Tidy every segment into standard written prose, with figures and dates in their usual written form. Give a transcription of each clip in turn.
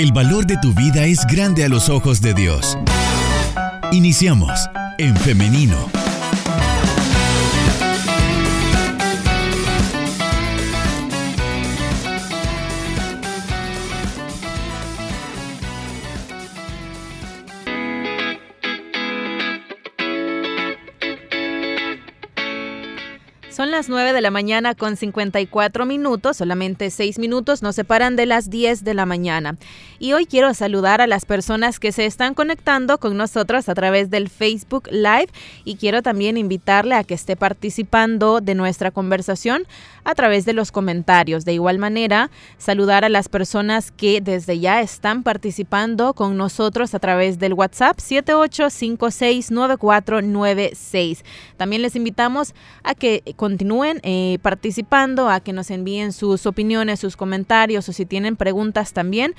El valor de tu vida es grande a los ojos de Dios. Iniciamos en femenino. Son las 9 de la mañana con 54 minutos, solamente 6 minutos nos separan de las 10 de la mañana. Y hoy quiero saludar a las personas que se están conectando con nosotros a través del Facebook Live y quiero también invitarle a que esté participando de nuestra conversación a través de los comentarios. De igual manera, saludar a las personas que desde ya están participando con nosotros a través del WhatsApp 78569496. También les invitamos a que continúen participando, a que nos envíen sus opiniones, sus comentarios o si tienen preguntas también.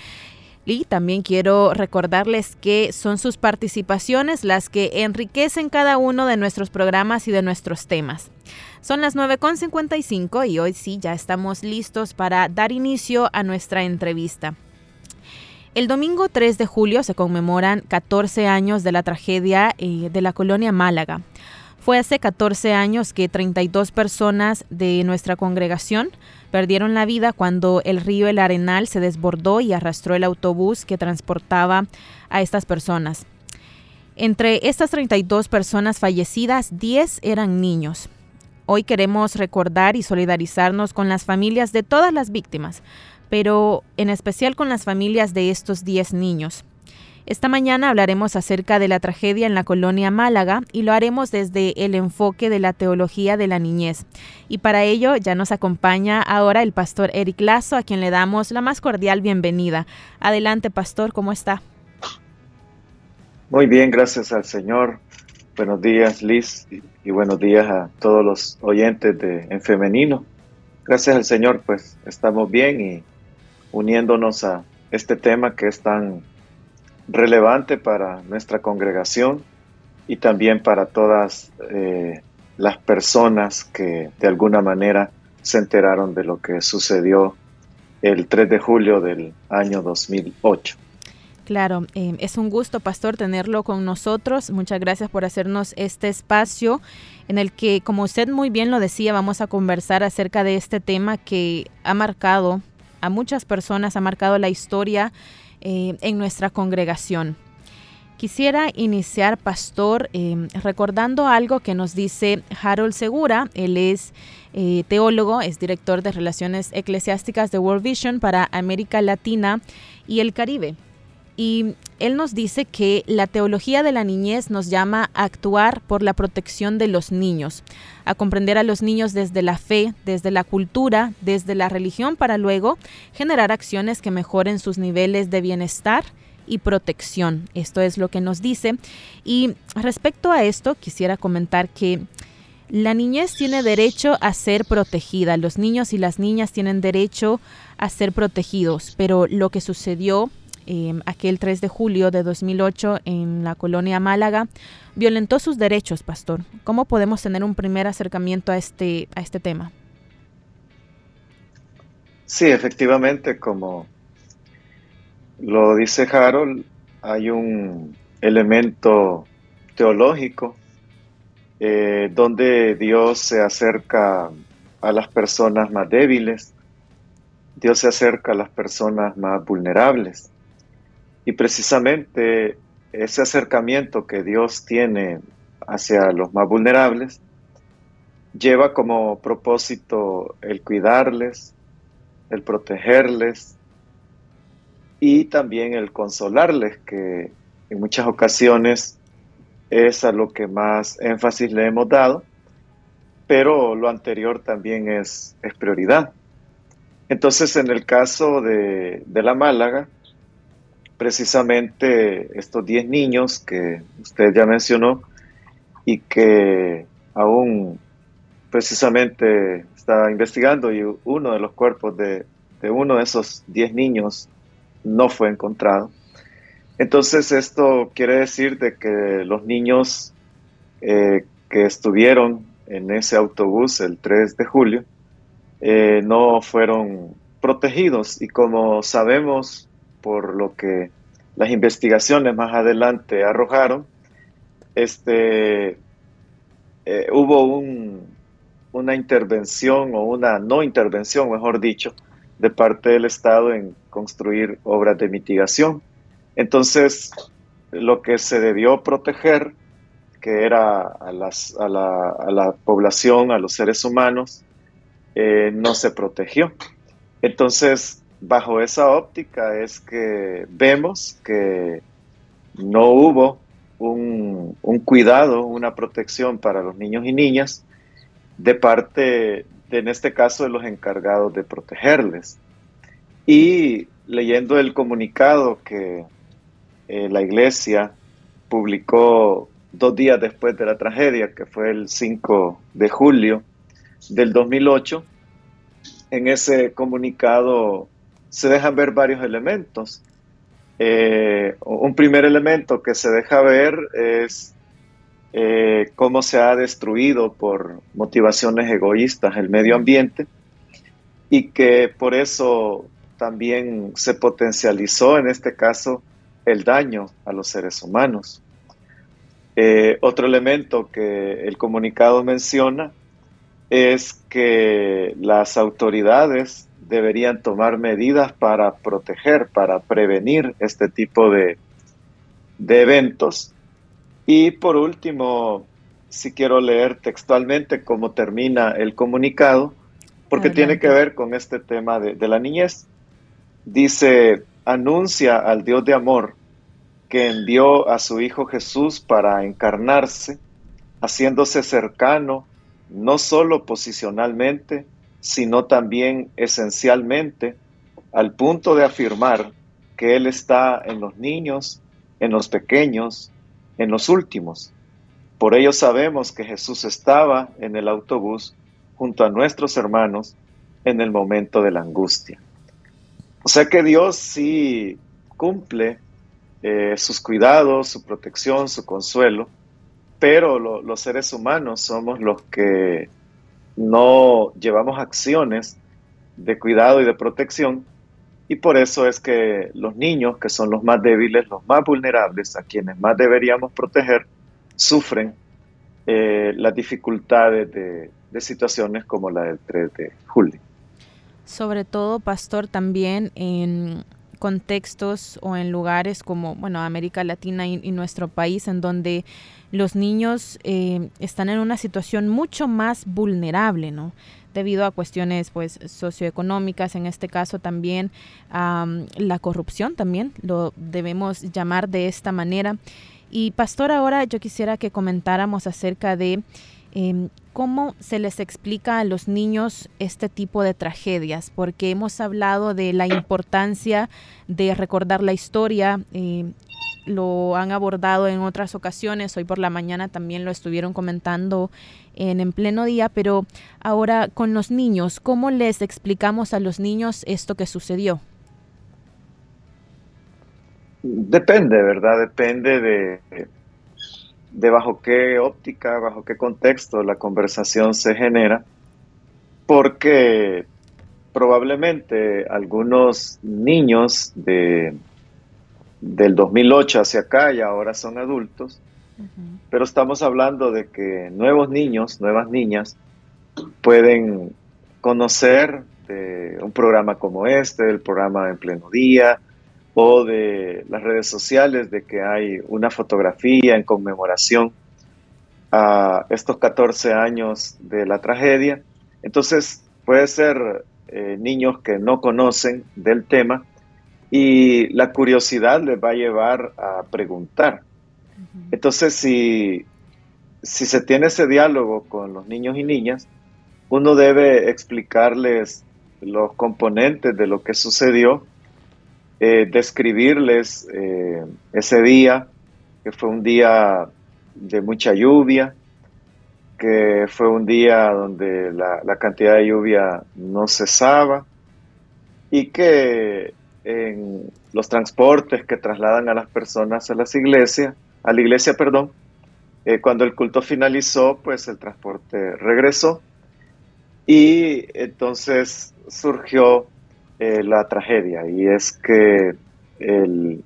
Y también quiero recordarles que son sus participaciones las que enriquecen cada uno de nuestros programas y de nuestros temas. Son las 9:55 y hoy sí ya estamos listos para dar inicio a nuestra entrevista. El domingo 3 de julio se conmemoran 14 años de la tragedia de la colonia Málaga. Fue hace 14 años que 32 personas de nuestra congregación perdieron la vida cuando el río El Arenal se desbordó y arrastró el autobús que transportaba a estas personas. Entre estas 32 personas fallecidas, 10 eran niños. Hoy queremos recordar y solidarizarnos con las familias de todas las víctimas, pero en especial con las familias de estos 10 niños. Esta mañana hablaremos acerca de la tragedia en la colonia Málaga y lo haremos desde el enfoque de la teología de la niñez. Y para ello ya nos acompaña ahora el pastor Eric Lazo, a quien le damos la más cordial bienvenida. Adelante, pastor, ¿cómo está? Muy bien, gracias al Señor. Buenos días, Liz, y buenos días a todos los oyentes de En Femenino. Gracias al Señor, pues estamos bien y uniéndonos a este tema que es tan relevante para nuestra congregación y también para todas las personas que de alguna manera se enteraron de lo que sucedió el 3 de julio del año 2008. Claro, es un gusto, pastor, tenerlo con nosotros. Muchas gracias por hacernos este espacio en el que, como usted muy bien lo decía, vamos a conversar acerca de este tema que ha marcado a muchas personas, ha marcado la historia en nuestra congregación. Quisiera iniciar, pastor, recordando algo que nos dice Harold Segura. Él es teólogo, es director de Relaciones Eclesiásticas de World Vision para América Latina y el Caribe. Y él nos dice que la teología de la niñez nos llama a actuar por la protección de los niños, a comprender a los niños desde la fe, desde la cultura, desde la religión, para luego generar acciones que mejoren sus niveles de bienestar y protección. Esto es lo que nos dice. Y respecto a esto, quisiera comentar que la niñez tiene derecho a ser protegida. Los niños y las niñas tienen derecho a ser protegidos, pero lo que sucedió aquel 3 de julio de 2008 en la colonia Málaga violentó sus derechos, pastor. ¿Cómo podemos tener un primer acercamiento a este tema? Sí, efectivamente, como lo dice Harold, hay un elemento teológico donde Dios se acerca a las personas más débiles, Dios se acerca a las personas más vulnerables. Y precisamente ese acercamiento que Dios tiene hacia los más vulnerables lleva como propósito el cuidarles, el protegerles y también el consolarles, que en muchas ocasiones es a lo que más énfasis le hemos dado, pero lo anterior también es prioridad. Entonces, en el caso de la Málaga, precisamente estos 10 niños que usted ya mencionó y que aún precisamente está investigando, y uno de los cuerpos de uno de esos 10 niños no fue encontrado. Entonces esto quiere decir de que los niños que estuvieron en ese autobús el 3 de julio no fueron protegidos, y como sabemos por lo que las investigaciones más adelante arrojaron, hubo una intervención o una no intervención, mejor dicho, de parte del Estado en construir obras de mitigación. Entonces, lo que se debió proteger, que era a la población, a los seres humanos, no se protegió. Entonces, bajo esa óptica es que vemos que no hubo un cuidado, una protección para los niños y niñas de parte, en este caso, de los encargados de protegerles. Y leyendo el comunicado que la Iglesia publicó 2 días después de la tragedia, que fue el 5 de julio del 2008, en ese comunicado se dejan ver varios elementos. Un primer elemento que se deja ver es cómo se ha destruido por motivaciones egoístas el medio ambiente, y que por eso también se potencializó en este caso el daño a los seres humanos. Otro elemento que el comunicado menciona es que las autoridades deberían tomar medidas para proteger, para prevenir este tipo de eventos. Y por último, si quiero leer textualmente cómo termina el comunicado, porque tiene que ver con este tema de la niñez. Dice: anuncia al Dios de amor que envió a su Hijo Jesús para encarnarse, haciéndose cercano no solo posicionalmente, sino también esencialmente, al punto de afirmar que Él está en los niños, en los pequeños, en los últimos. Por ello sabemos que Jesús estaba en el autobús junto a nuestros hermanos en el momento de la angustia. O sea que Dios sí cumple sus cuidados, su protección, su consuelo, pero los seres humanos somos los que no llevamos acciones de cuidado y de protección, y por eso es que los niños, que son los más débiles, los más vulnerables, a quienes más deberíamos proteger, sufren las dificultades de situaciones como la del 3 de julio. Sobre todo, pastor, también en contextos o en lugares como, bueno, América Latina y nuestro país, en donde los niños están en una situación mucho más vulnerable, ¿no? Debido a cuestiones, pues, socioeconómicas, en este caso también la corrupción, también lo debemos llamar de esta manera. Y pastor, ahora yo quisiera que comentáramos acerca de ¿cómo se les explica a los niños este tipo de tragedias? Porque hemos hablado de la importancia de recordar la historia, lo han abordado en otras ocasiones, hoy por la mañana también lo estuvieron comentando en pleno día, pero ahora con los niños, ¿cómo les explicamos a los niños esto que sucedió? Depende, ¿verdad? Depende de bajo qué óptica, bajo qué contexto la conversación se genera, porque probablemente algunos niños del 2008 hacia acá y ahora son adultos, pero estamos hablando de que nuevos niños, nuevas niñas, pueden conocer de un programa como este, el programa En Pleno Día, o de las redes sociales, de que hay una fotografía en conmemoración a estos 14 años de la tragedia. Entonces, puede ser niños que no conocen del tema, y la curiosidad les va a llevar a preguntar. Entonces, si se tiene ese diálogo con los niños y niñas, uno debe explicarles los componentes de lo que sucedió, describirles ese día, que fue un día de mucha lluvia, que fue un día donde la cantidad de lluvia no cesaba, y que en los transportes que trasladan a las personas a la iglesia, cuando el culto finalizó, pues el transporte regresó, y entonces surgió la tragedia. Y es que el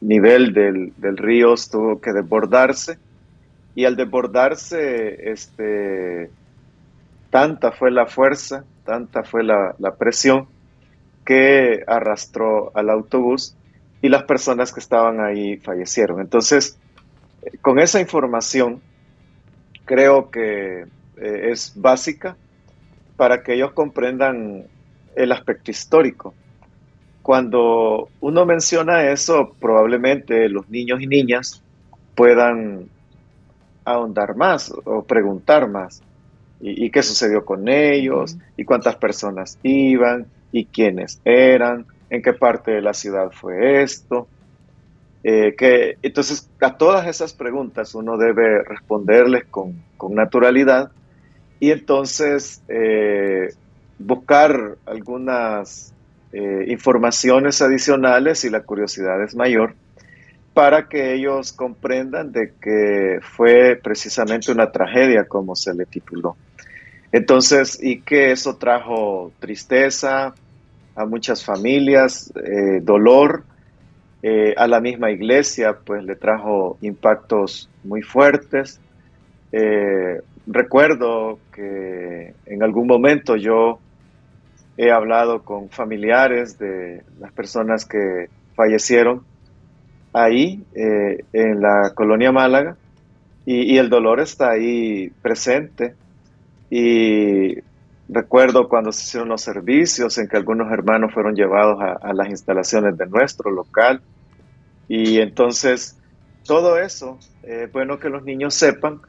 nivel del río tuvo que desbordarse, y al desbordarse, tanta fue la fuerza, tanta fue la presión, que arrastró al autobús y las personas que estaban ahí fallecieron. Entonces, con esa información, creo que es básica para que ellos comprendan el aspecto histórico. Cuando uno menciona eso, probablemente los niños y niñas puedan ahondar más o preguntar más. ¿Y qué sucedió con ellos? ¿Y cuántas personas iban? ¿Y quiénes eran? ¿En qué parte de la ciudad fue esto? Entonces, a todas esas preguntas uno debe responderles con naturalidad, y entonces buscar algunas informaciones adicionales, si la curiosidad es mayor, para que ellos comprendan de que fue precisamente una tragedia, como se le tituló. Entonces, y que eso trajo tristeza a muchas familias, dolor, a la misma iglesia pues le trajo impactos muy fuertes. Recuerdo que en algún momento yo he hablado con familiares de las personas que fallecieron ahí en la colonia Málaga, y el dolor está ahí presente. Y recuerdo cuando se hicieron los servicios en que algunos hermanos fueron llevados a las instalaciones de nuestro local. Y entonces todo eso es bueno que los niños sepan,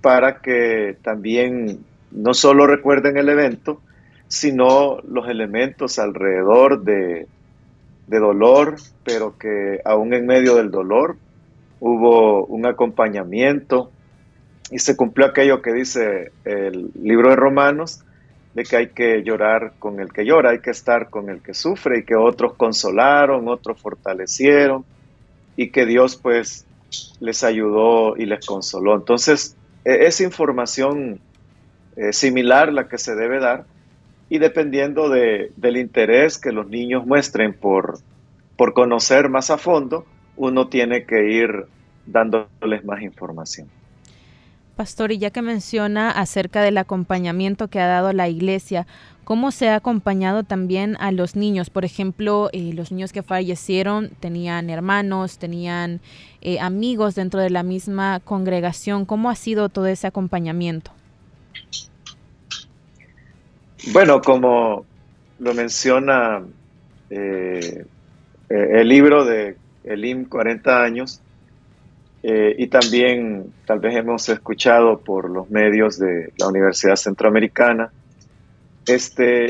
para que también no solo recuerden el evento, sino los elementos alrededor de dolor, pero que aún en medio del dolor hubo un acompañamiento y se cumplió aquello que dice el libro de Romanos, de que hay que llorar con el que llora, hay que estar con el que sufre, y que otros consolaron, otros fortalecieron, y que Dios pues les ayudó y les consoló. Entonces, es información similar la que se debe dar, y dependiendo del interés que los niños muestren por conocer más a fondo, uno tiene que ir dándoles más información. Pastor, y ya que menciona acerca del acompañamiento que ha dado la iglesia, ¿cómo se ha acompañado también a los niños? Por ejemplo, los niños que fallecieron tenían hermanos, tenían amigos dentro de la misma congregación. ¿Cómo ha sido todo ese acompañamiento? Bueno, como lo menciona el libro de Elim, 40 años, y también tal vez hemos escuchado por los medios de la Universidad Centroamericana,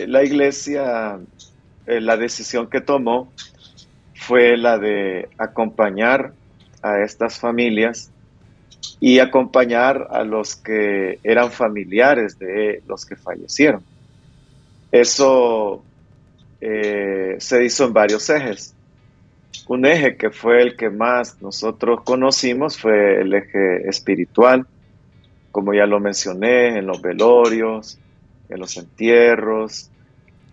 la iglesia, la decisión que tomó fue la de acompañar a estas familias y acompañar a los que eran familiares de los que fallecieron. Eso se hizo en varios ejes. Un eje que fue el que más nosotros conocimos fue el eje espiritual, como ya lo mencioné, en los velorios, en los entierros,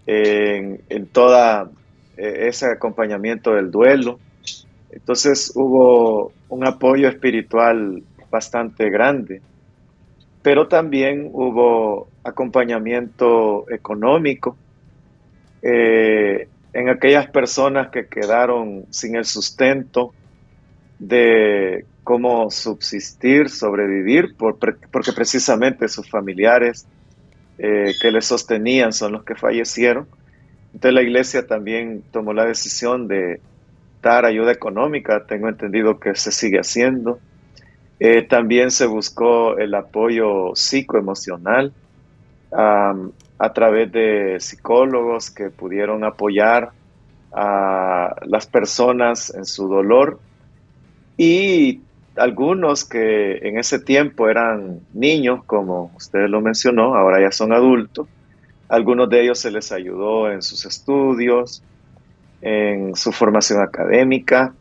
en todo ese acompañamiento del duelo. Entonces hubo un apoyo espiritual bastante grande, pero también hubo acompañamiento económico, en aquellas personas que quedaron sin el sustento de cómo subsistir, sobrevivir, porque precisamente sus familiares que les sostenían son los que fallecieron. Entonces la iglesia también tomó la decisión de dar ayuda económica, tengo entendido que se sigue haciendo. También se buscó el apoyo psicoemocional, a través de psicólogos que pudieron apoyar a las personas en su dolor, y algunos que en ese tiempo eran niños, como usted lo mencionó, ahora ya son adultos. Algunos de ellos se les ayudó en sus estudios, en su formación académica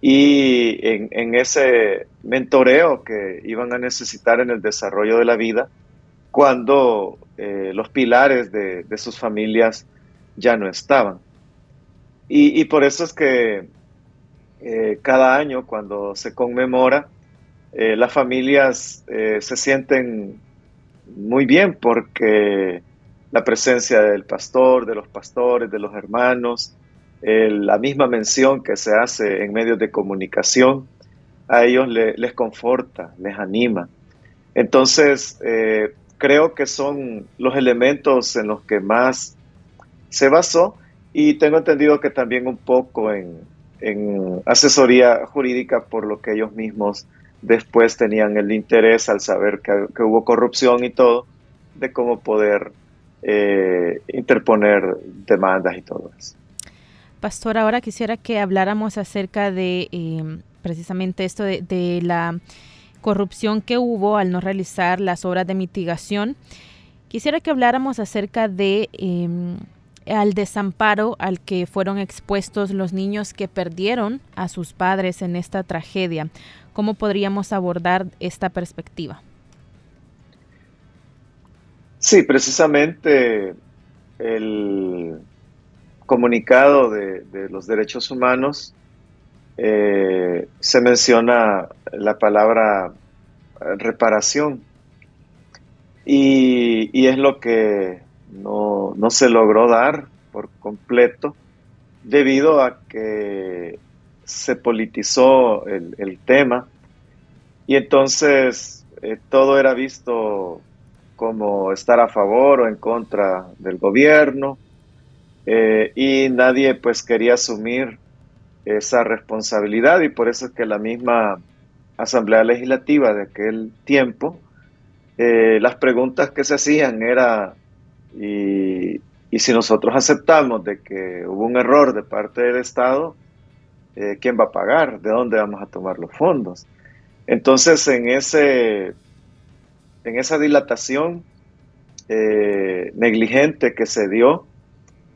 y en ese mentoreo que iban a necesitar en el desarrollo de la vida, cuando los pilares de sus familias ya no estaban. Y por eso es que cada año cuando se conmemora, las familias se sienten muy bien porque la presencia del pastor, de los pastores, de los hermanos, la misma mención que se hace en medios de comunicación, a ellos les conforta, les anima. Entonces, creo que son los elementos en los que más se basó, y tengo entendido que también un poco en asesoría jurídica, por lo que ellos mismos después tenían el interés, al saber que hubo corrupción y todo, de cómo poder interponer demandas y todo eso. Pastor, ahora quisiera que habláramos acerca de precisamente esto de la corrupción que hubo al no realizar las obras de mitigación. Quisiera que habláramos acerca de al desamparo al que fueron expuestos los niños que perdieron a sus padres en esta tragedia. ¿Cómo podríamos abordar esta perspectiva? Sí, precisamente el comunicado de los derechos humanos se menciona la palabra reparación, y es lo que no se logró dar por completo debido a que se politizó el tema, y entonces todo era visto como estar a favor o en contra del gobierno, y nadie pues quería asumir esa responsabilidad, y por eso es que la misma Asamblea Legislativa de aquel tiempo, las preguntas que se hacían era, y si nosotros aceptamos de que hubo un error de parte del Estado, ¿quién va a pagar? ¿De dónde vamos a tomar los fondos? Entonces, en esa dilatación negligente que se dio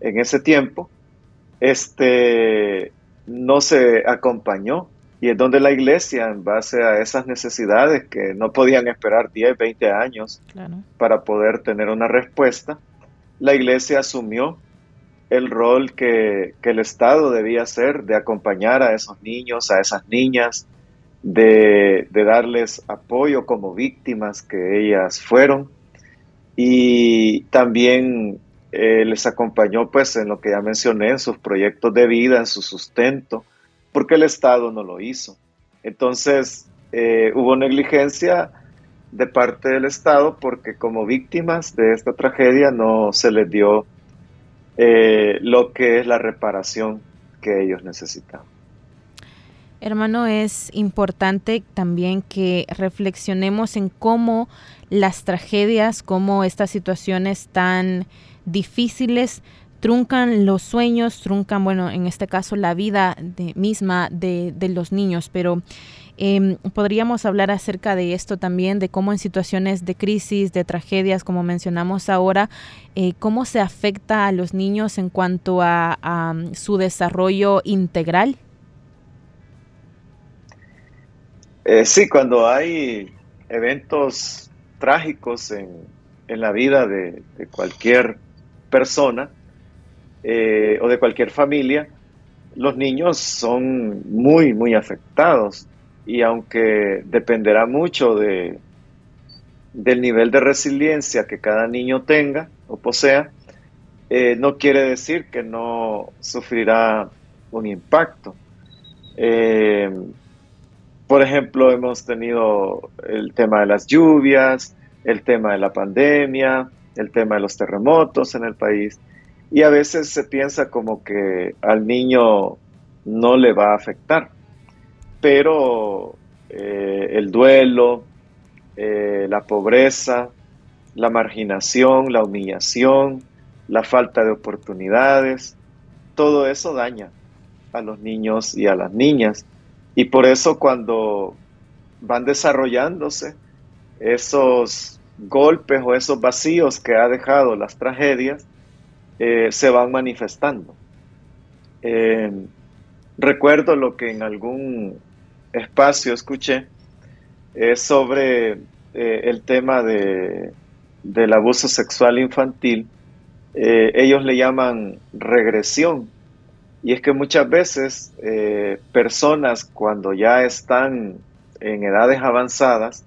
en ese tiempo, no se acompañó, y es donde la iglesia, en base a esas necesidades que no podían esperar 10, 20 años claro. para poder tener una respuesta, la iglesia asumió el rol que el Estado debía hacer, de acompañar a esos niños, a esas niñas, de darles apoyo como víctimas que ellas fueron, y también les acompañó pues en lo que ya mencioné, en sus proyectos de vida, en su sustento, porque el Estado no lo hizo. Entonces hubo negligencia de parte del Estado, porque como víctimas de esta tragedia no se les dio lo que es la reparación que ellos necesitaban. Hermano, es importante también que reflexionemos en cómo las tragedias, cómo estas situaciones tan difíciles truncan los sueños, truncan, bueno, en este caso la vida misma de los niños, pero podríamos hablar acerca de esto también, de cómo en situaciones de crisis, de tragedias, como mencionamos ahora, cómo se afecta a los niños en cuanto a su desarrollo integral. Sí, cuando hay eventos trágicos en la vida de cualquier persona o de cualquier familia, los niños son muy, muy afectados, y aunque dependerá mucho del nivel de resiliencia que cada niño tenga o posea, no quiere decir que no sufrirá un impacto. Por ejemplo, hemos tenido el tema de las lluvias, el tema de la pandemia, el tema de los terremotos en el país, y a veces se piensa como que al niño no le va a afectar, pero el duelo, la pobreza, la marginación, la humillación, la falta de oportunidades, todo eso daña a los niños y a las niñas. Y por eso cuando van desarrollándose esos golpes o esos vacíos que ha dejado las tragedias, se van manifestando. Recuerdo lo que en algún espacio escuché sobre el tema del abuso sexual infantil. Ellos le llaman regresión. Y es que muchas veces personas cuando ya están en edades avanzadas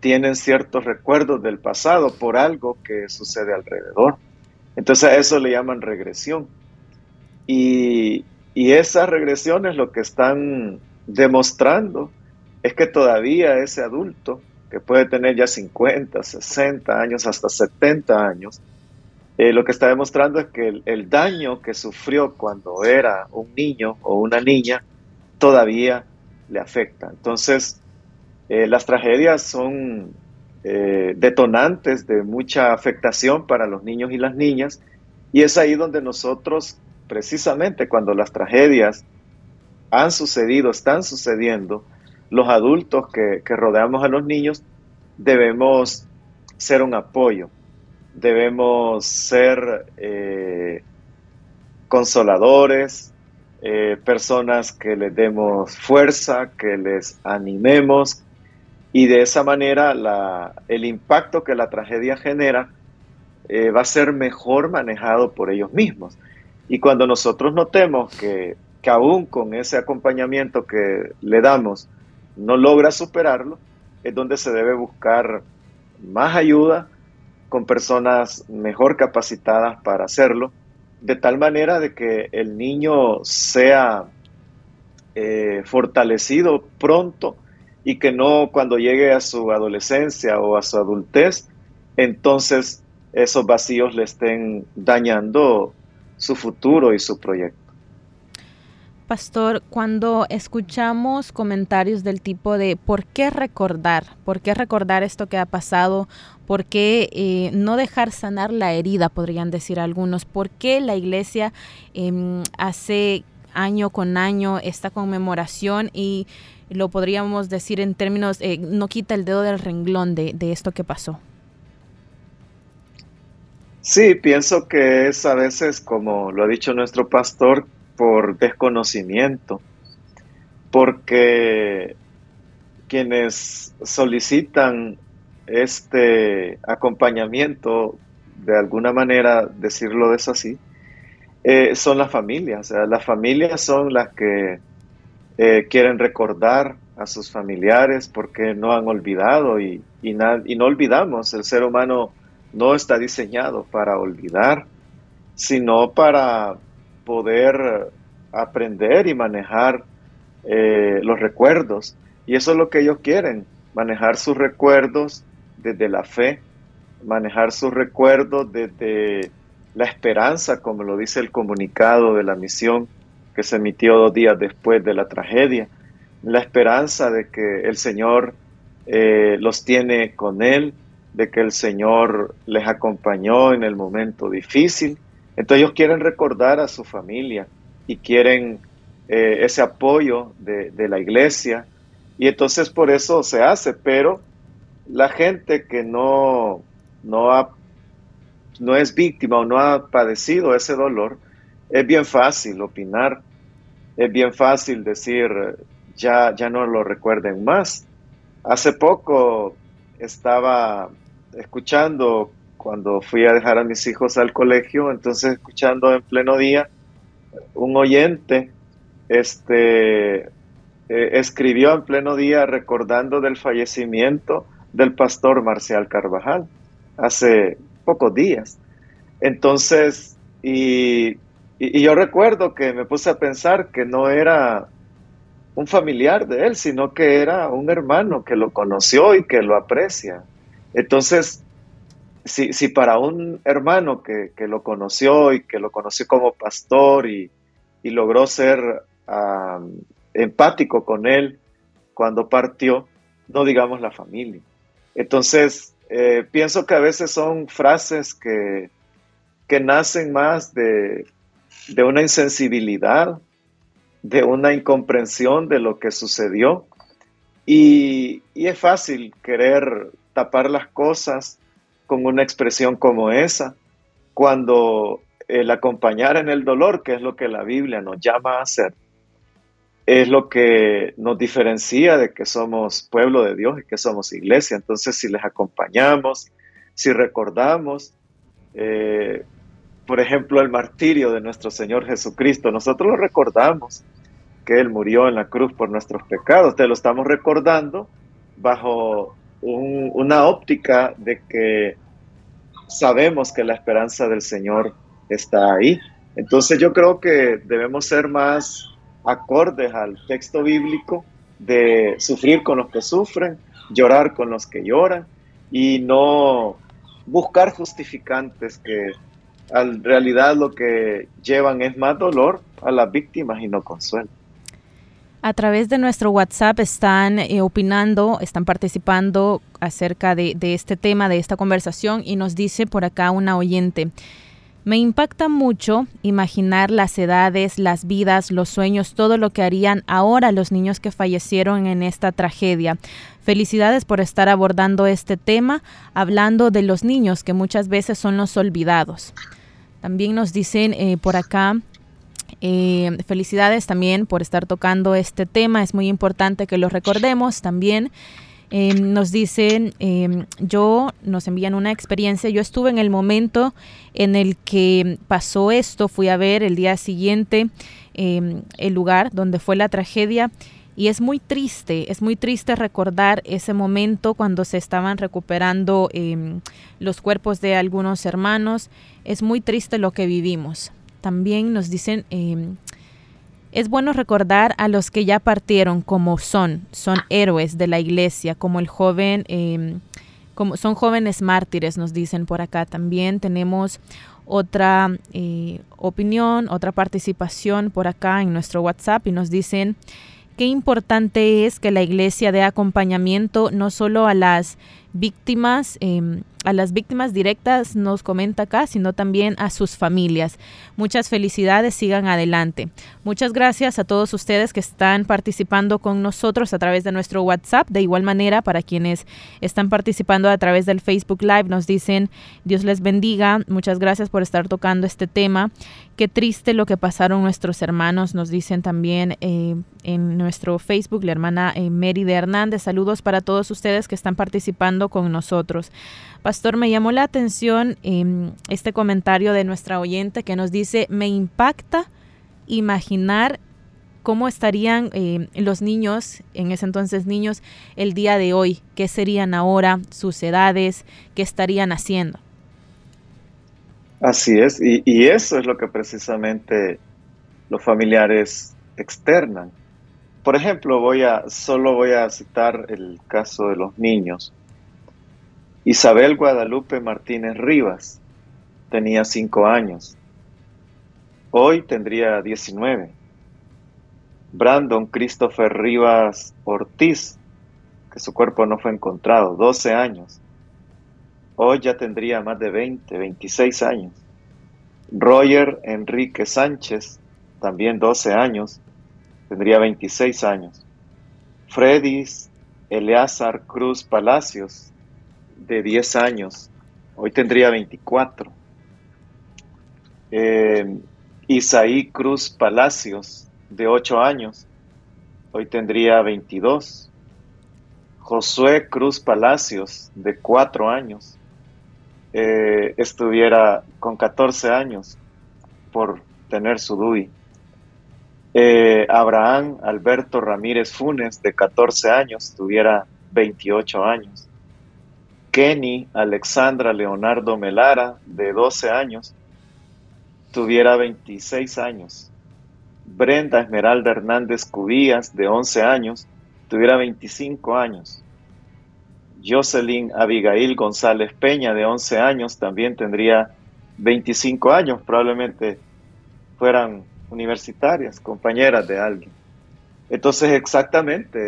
tienen ciertos recuerdos del pasado por algo que sucede alrededor. Entonces a eso le llaman regresión. Y esas regresiones lo que están demostrando es que todavía ese adulto, que puede tener ya 50, 60 años, hasta 70 años, lo que está demostrando es que el daño que sufrió cuando era un niño o una niña todavía le afecta. Entonces, las tragedias son detonantes de mucha afectación para los niños y las niñas, y es ahí donde nosotros, precisamente cuando las tragedias han sucedido, están sucediendo, los adultos que rodeamos a los niños debemos ser un apoyo, debemos ser consoladores, personas que les demos fuerza, que les animemos, y de esa manera el impacto que la tragedia genera va a ser mejor manejado por ellos mismos. Y cuando nosotros notemos que aún con ese acompañamiento que le damos no logra superarlo, es donde se debe buscar más ayuda con personas mejor capacitadas para hacerlo, de tal manera de que el niño sea fortalecido pronto y que no cuando llegue a su adolescencia o a su adultez, entonces esos vacíos le estén dañando su futuro y su proyecto. Pastor, cuando escuchamos comentarios del tipo de ¿por qué recordar esto que ha pasado? ¿Por qué no dejar sanar la herida? Podrían decir algunos. ¿Por qué la iglesia hace año con año esta conmemoración y lo podríamos decir en términos, no quita el dedo del renglón de esto que pasó? Sí, pienso que es a veces, como lo ha dicho nuestro pastor, por desconocimiento, porque quienes solicitan este acompañamiento, de alguna manera decirlo es así, son las familias. O sea, las familias son las que quieren recordar a sus familiares porque no han olvidado y no olvidamos. El ser humano no está diseñado para olvidar, sino para poder aprender y manejar los recuerdos. Y eso es lo que ellos quieren, manejar sus recuerdos desde la fe, manejar sus recuerdos desde la esperanza, como lo dice el comunicado de la misión que se emitió 2 días después de la tragedia, la esperanza de que el Señor los tiene con Él, de que el Señor les acompañó en el momento difícil. Entonces ellos quieren recordar a su familia y quieren ese apoyo de la iglesia, y entonces por eso se hace, pero la gente que no es víctima o no ha padecido ese dolor, es bien fácil opinar, es bien fácil decir ya no lo recuerden más. Hace poco estaba escuchando, cuando fui a dejar a mis hijos al colegio, entonces escuchando en pleno día, un oyente escribió en pleno día recordando del fallecimiento del pastor Marcial Carvajal hace pocos días. Entonces, y yo recuerdo que me puse a pensar que no era un familiar de él, sino que era un hermano que lo conoció y que lo aprecia. Entonces, Si para un hermano que lo conoció y que lo conoció como pastor y logró ser empático con él cuando partió, no digamos la familia. Entonces, pienso que a veces son frases que nacen más de una insensibilidad, de una incomprensión de lo que sucedió, y es fácil querer tapar las cosas con una expresión como esa, cuando el acompañar en el dolor, que es lo que la Biblia nos llama a hacer, es lo que nos diferencia de que somos pueblo de Dios y que somos iglesia. Entonces, si les acompañamos, si recordamos, por ejemplo, el martirio de nuestro Señor Jesucristo. Nosotros lo recordamos, que Él murió en la cruz por nuestros pecados. Te lo estamos recordando bajo una óptica de que sabemos que la esperanza del Señor está ahí. Entonces yo creo que debemos ser más acordes al texto bíblico de sufrir con los que sufren, llorar con los que lloran, y no buscar justificantes que en realidad lo que llevan es más dolor a las víctimas y no consuelo. A través de nuestro WhatsApp están opinando, están participando acerca de este tema, de esta conversación, y nos dice por acá una oyente: me impacta mucho imaginar las edades, las vidas, los sueños, todo lo que harían ahora los niños que fallecieron en esta tragedia. Felicidades por estar abordando este tema, hablando de los niños que muchas veces son los olvidados. También nos dicen por acá... felicidades también por estar tocando este tema, es muy importante que lo recordemos también. Nos dicen, nos envían una experiencia: yo estuve en el momento en el que pasó esto, fui a ver el día siguiente el lugar donde fue la tragedia, y es muy triste recordar ese momento cuando se estaban recuperando los cuerpos de algunos hermanos. Es muy triste lo que vivimos. También nos dicen, es bueno recordar a los que ya partieron como son héroes de la iglesia, como el joven, como son jóvenes mártires, nos dicen por acá. También tenemos otra opinión, otra participación por acá en nuestro WhatsApp, y nos dicen: qué importante es que la iglesia dé acompañamiento no solo a las víctimas, directas, nos comenta acá, sino también a sus familias. Muchas felicidades, sigan adelante. Muchas gracias a todos ustedes que están participando con nosotros a través de nuestro WhatsApp. De igual manera, para quienes están participando a través del Facebook Live, nos dicen: Dios les bendiga, muchas gracias por estar tocando este tema. Qué triste lo que pasaron nuestros hermanos, nos dicen también en nuestro Facebook, la hermana Mary de Hernández. Saludos para todos ustedes que están participando con nosotros. Pastor, me llamó la atención este comentario de nuestra oyente que nos dice: me impacta imaginar cómo estarían los niños, en ese entonces niños, el día de hoy, qué serían ahora, sus edades, qué estarían haciendo. Así es, y eso es lo que precisamente los familiares externan. Por ejemplo, voy a citar el caso de los niños. Isabel Guadalupe Martínez Rivas tenía 5 años. Hoy tendría 19. Brandon Christopher Rivas Ortiz, que su cuerpo no fue encontrado, 12 años. Hoy ya tendría más de 20, 26 años. Roger Enrique Sánchez, también 12 años, tendría 26 años. Freddy Celiazar Cruz Palacios, de 10 años, hoy tendría 24. Isaí Cruz Palacios, de 8 años, hoy tendría 22. Josué Cruz Palacios, de 4 años, estuviera con 14 años por tener su DUI. Abraham Alberto Ramírez Funes, de 14 años, tuviera 28 años. Kenia Alexandra Leonardo Melara, de 12 años, tuviera 26 años. Brenda Esmeralda Hernández Cubías, de 11 años, tuviera 25 años. Jocelyn Abigail González Peña, de 11 años, también tendría 25 años. Probablemente fueran universitarias, compañeras de alguien. Entonces, exactamente,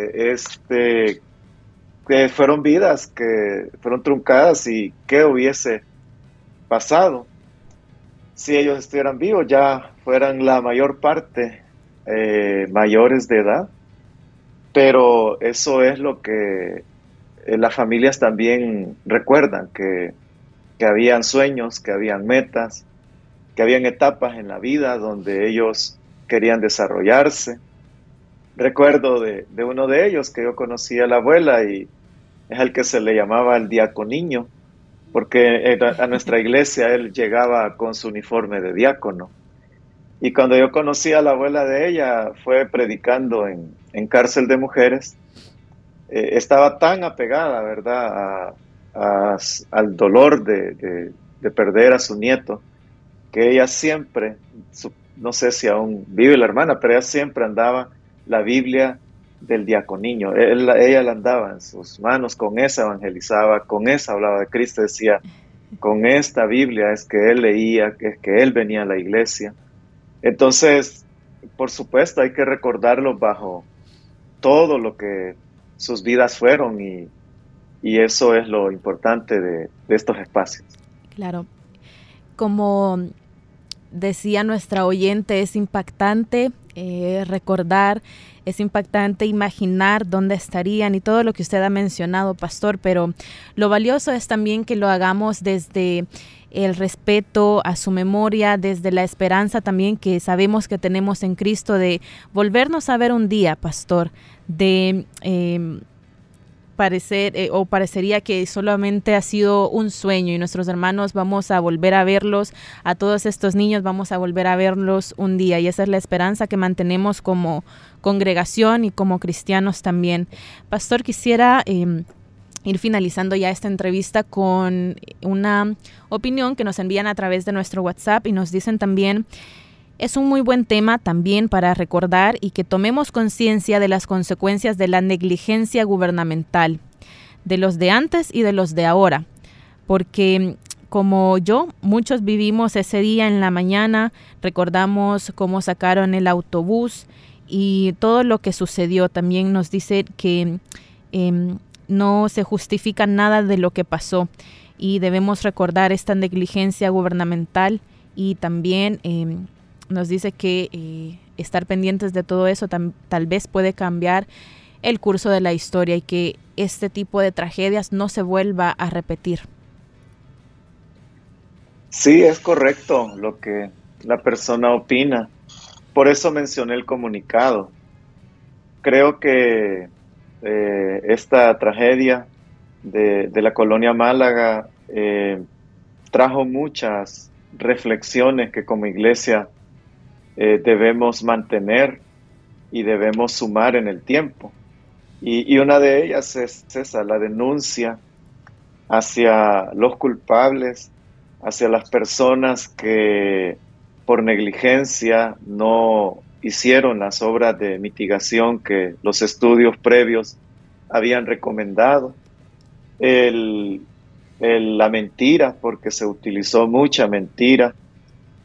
que fueron vidas que fueron truncadas, y qué hubiese pasado si ellos estuvieran vivos, ya fueran la mayor parte mayores de edad. Pero eso es lo que las familias también recuerdan, que habían sueños, que habían metas, que habían etapas en la vida donde ellos querían desarrollarse. Recuerdo de uno de ellos, que yo conocí a la abuela, y es el que se le llamaba el diaconiño, porque a nuestra iglesia él llegaba con su uniforme de diácono. Y cuando yo conocí a la abuela de ella, fue predicando en cárcel de mujeres. Estaba tan apegada, ¿verdad?, al dolor de perder a su nieto, que ella siempre, no sé si aún vive la hermana, pero ella siempre andaba la Biblia del diaconiño. Ella la andaba en sus manos, con esa evangelizaba, con esa hablaba de Cristo, decía, con esta Biblia es que él leía, es que él venía a la iglesia. Entonces, por supuesto, hay que recordarlo bajo todo lo que sus vidas fueron, y eso es lo importante de estos espacios. Claro. Como decía nuestra oyente, es impactante recordar, es impactante imaginar dónde estarían y todo lo que usted ha mencionado, pastor, pero lo valioso es también que lo hagamos desde el respeto a su memoria, desde la esperanza también que sabemos que tenemos en Cristo de volvernos a ver un día, pastor, de parecería que solamente ha sido un sueño, y nuestros hermanos vamos a volver a verlos, a todos estos niños vamos a volver a verlos un día, y esa es la esperanza que mantenemos como congregación y como cristianos también. Pastor, quisiera ir finalizando ya esta entrevista con una opinión que nos envían a través de nuestro WhatsApp, y nos dicen también: es un muy buen tema también para recordar y que tomemos conciencia de las consecuencias de la negligencia gubernamental, de los de antes y de los de ahora, porque como yo, muchos vivimos ese día en la mañana, recordamos cómo sacaron el autobús y todo lo que sucedió. También nos dice que no se justifica nada de lo que pasó, y debemos recordar esta negligencia gubernamental, y también nos dice que estar pendientes de todo eso tal vez puede cambiar el curso de la historia, y que este tipo de tragedias no se vuelva a repetir. Sí, es correcto lo que la persona opina. Por eso mencioné el comunicado. Creo que esta tragedia de la colonia Málaga trajo muchas reflexiones que como iglesia debemos mantener y debemos sumar en el tiempo. Y una de ellas es esa, la denuncia hacia los culpables, hacia las personas que por negligencia no hicieron las obras de mitigación que los estudios previos habían recomendado. La mentira, porque se utilizó mucha mentira,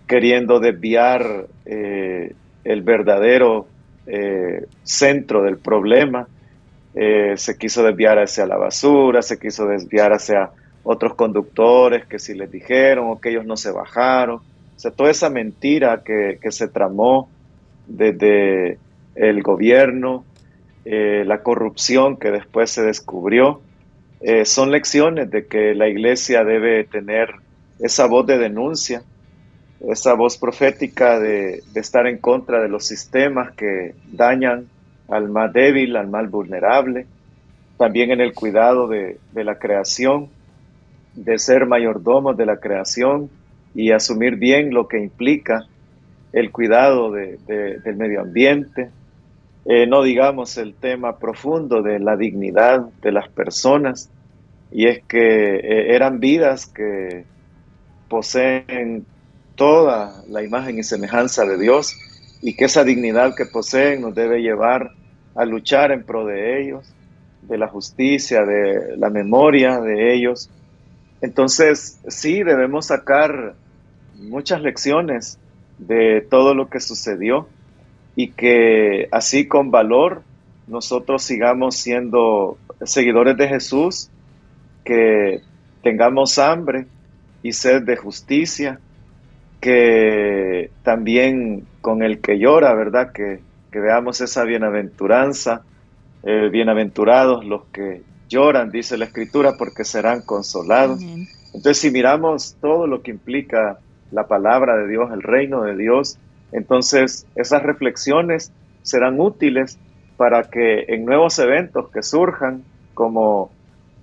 queriendo desviar el verdadero centro del problema. Se quiso desviar hacia la basura, se quiso desviar hacia otros conductores que si les dijeron o que ellos no se bajaron. O sea, toda esa mentira que se tramó desde el gobierno, la corrupción que después se descubrió, son lecciones de que la iglesia debe tener esa voz de denuncia, esa voz profética de estar en contra de los sistemas que dañan al más débil, al más vulnerable, también en el cuidado de la creación, de ser mayordomos de la creación y asumir bien lo que implica el cuidado del medio ambiente. No digamos el tema profundo de la dignidad de las personas, y es que eran vidas que poseen toda la imagen y semejanza de Dios, y que esa dignidad que poseen nos debe llevar a luchar en pro de ellos, de la justicia, de la memoria de ellos. Entonces, sí, debemos sacar muchas lecciones de todo lo que sucedió, y que así con valor nosotros sigamos siendo seguidores de Jesús, que tengamos hambre y sed de justicia, que también con el que llora, ¿verdad?, que veamos esa bienaventuranza. Bienaventurados los que lloran, dice la Escritura, porque serán consolados. Amén. Entonces, si miramos todo lo que implica la palabra de Dios, el reino de Dios, entonces esas reflexiones serán útiles para que en nuevos eventos que surjan, como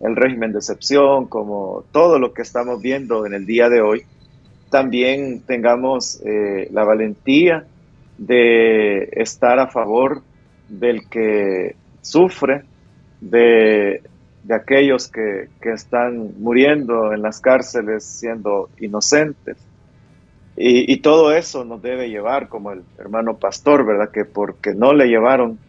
el régimen de excepción, como todo lo que estamos viendo en el día de hoy, también tengamos la valentía de estar a favor del que sufre, de aquellos que están muriendo en las cárceles siendo inocentes. Y todo eso nos debe llevar, como el hermano pastor, ¿verdad? Que porque no le llevaron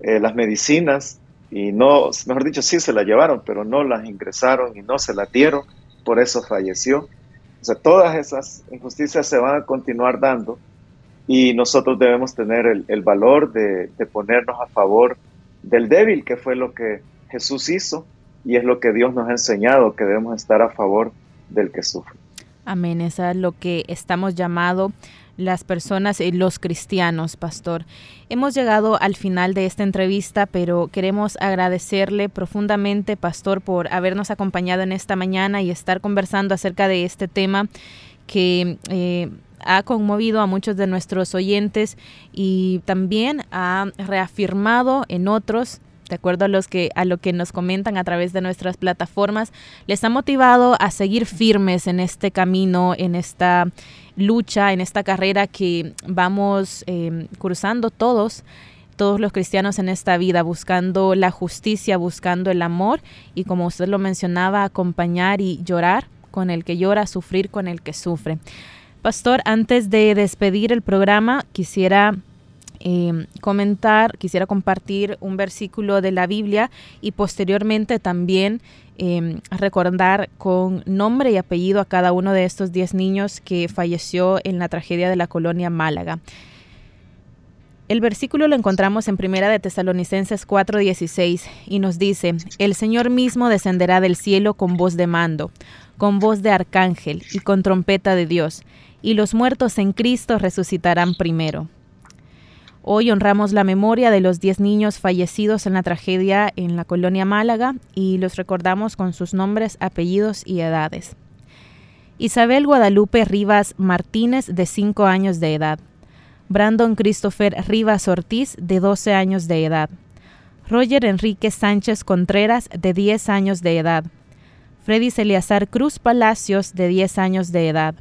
las medicinas, y no, mejor dicho, sí se las llevaron, pero no las ingresaron y no se las dieron, por eso falleció. O sea, todas esas injusticias se van a continuar dando y nosotros debemos tener el valor de ponernos a favor del débil, que fue lo que Jesús hizo y es lo que Dios nos ha enseñado, que debemos estar a favor del que sufre. Amén, esa es lo que estamos llamados las personas y los cristianos, pastor. Hemos llegado al final de esta entrevista, pero queremos agradecerle profundamente, pastor, por habernos acompañado en esta mañana y estar conversando acerca de este tema que ha conmovido a muchos de nuestros oyentes y también ha reafirmado en otros, de acuerdo a lo que nos comentan a través de nuestras plataformas, les ha motivado a seguir firmes en este camino, en esta lucha, en esta carrera que vamos cruzando todos los cristianos en esta vida, buscando la justicia, buscando el amor y, como usted lo mencionaba, acompañar y llorar con el que llora, sufrir con el que sufre. Pastor, antes de despedir el programa, quisiera compartir un versículo de la Biblia y posteriormente también recordar con nombre y apellido a cada uno de estos 10 niños que falleció en la tragedia de la colonia Málaga. El versículo lo encontramos en 1 de Tesalonicenses 4:16 y nos dice: El Señor mismo descenderá del cielo con voz de mando, con voz de arcángel y con trompeta de Dios, y los muertos en Cristo resucitarán primero. Hoy honramos la memoria de los 10 niños fallecidos en la tragedia en la colonia Málaga y los recordamos con sus nombres, apellidos y edades. Isabel Guadalupe Rivas Martínez, de 5 años de edad. Brandon Christopher Rivas Ortiz, de 12 años de edad. Roger Enrique Sánchez Contreras, de 10 años de edad. Freddy Celiazar Cruz Palacios, de 10 años de edad.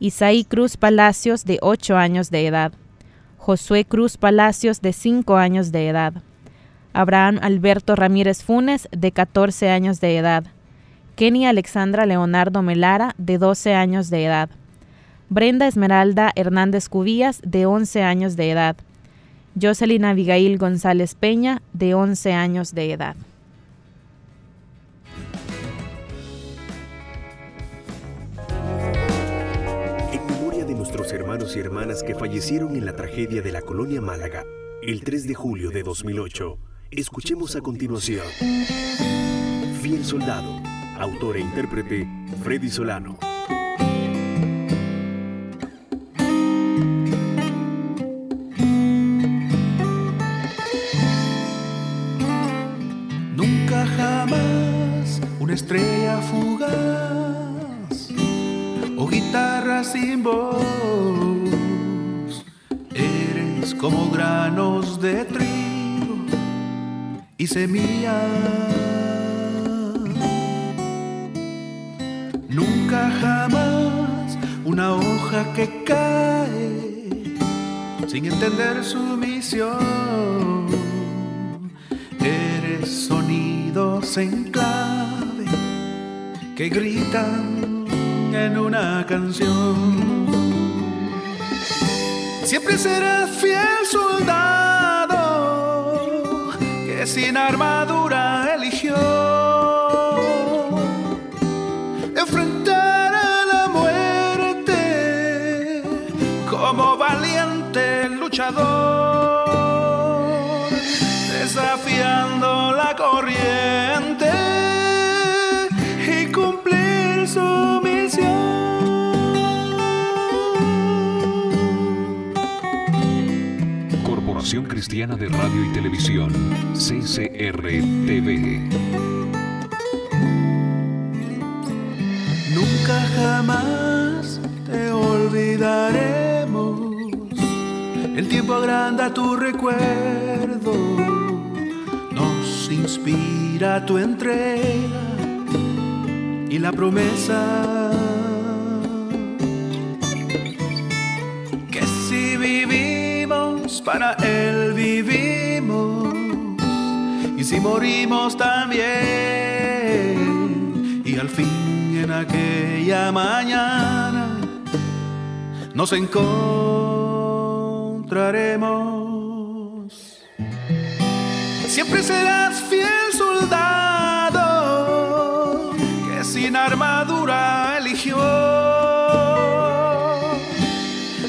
Isaí Cruz Palacios, de 8 años de edad. Josué Cruz Palacios, de 5 años de edad. Abraham Alberto Ramírez Funes, de 14 años de edad. Kenia Alexandra Leonardo Melara, de 12 años de edad. Brenda Esmeralda Hernández Cubías, de 11 años de edad. Jocelyn Abigail González Peña, de 11 años de edad. Nuestros hermanos y hermanas que fallecieron en la tragedia de la colonia Málaga, el 3 de julio de 2008. Escuchemos a continuación. Fiel soldado, autor e intérprete Freddy Solano. Nunca jamás una estrella fugaz o guitarra sin voz, eres como granos de trigo y semilla. Nunca jamás una hoja que cae sin entender su misión, eres sonidos en clave que gritan en una canción. Siempre serás fiel soldado que sin armadura eligió enfrentar a la muerte como valiente luchador, desafiando la corriente y cumplir su Corporación Cristiana de Radio y Televisión, CCRTV. Nunca jamás te olvidaremos. El tiempo agranda tu recuerdo. Nos inspira tu entrega y la promesa que si vivimos para Él vivimos y si morimos también, y al fin en aquella mañana nos encontraremos. Siempre serás fiel soldado que sin armadura eligió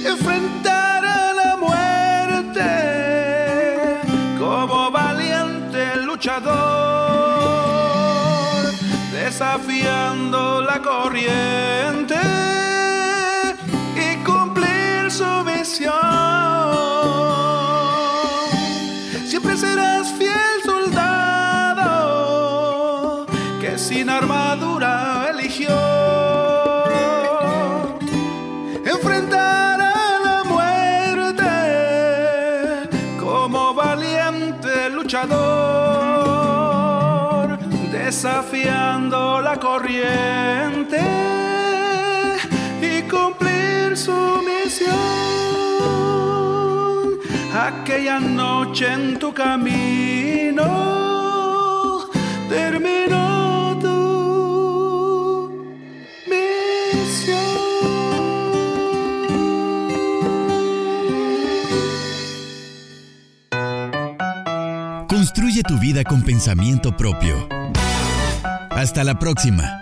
enfrentar a la muerte como valiente luchador, desafiando la corriente y cumplir su misión. Siempre serás fiel sin armadura eligió enfrentar a la muerte como valiente luchador, desafiando la corriente y cumplir su misión. Aquella noche en tu camino terminó. Construye tu vida con pensamiento propio. Hasta la próxima.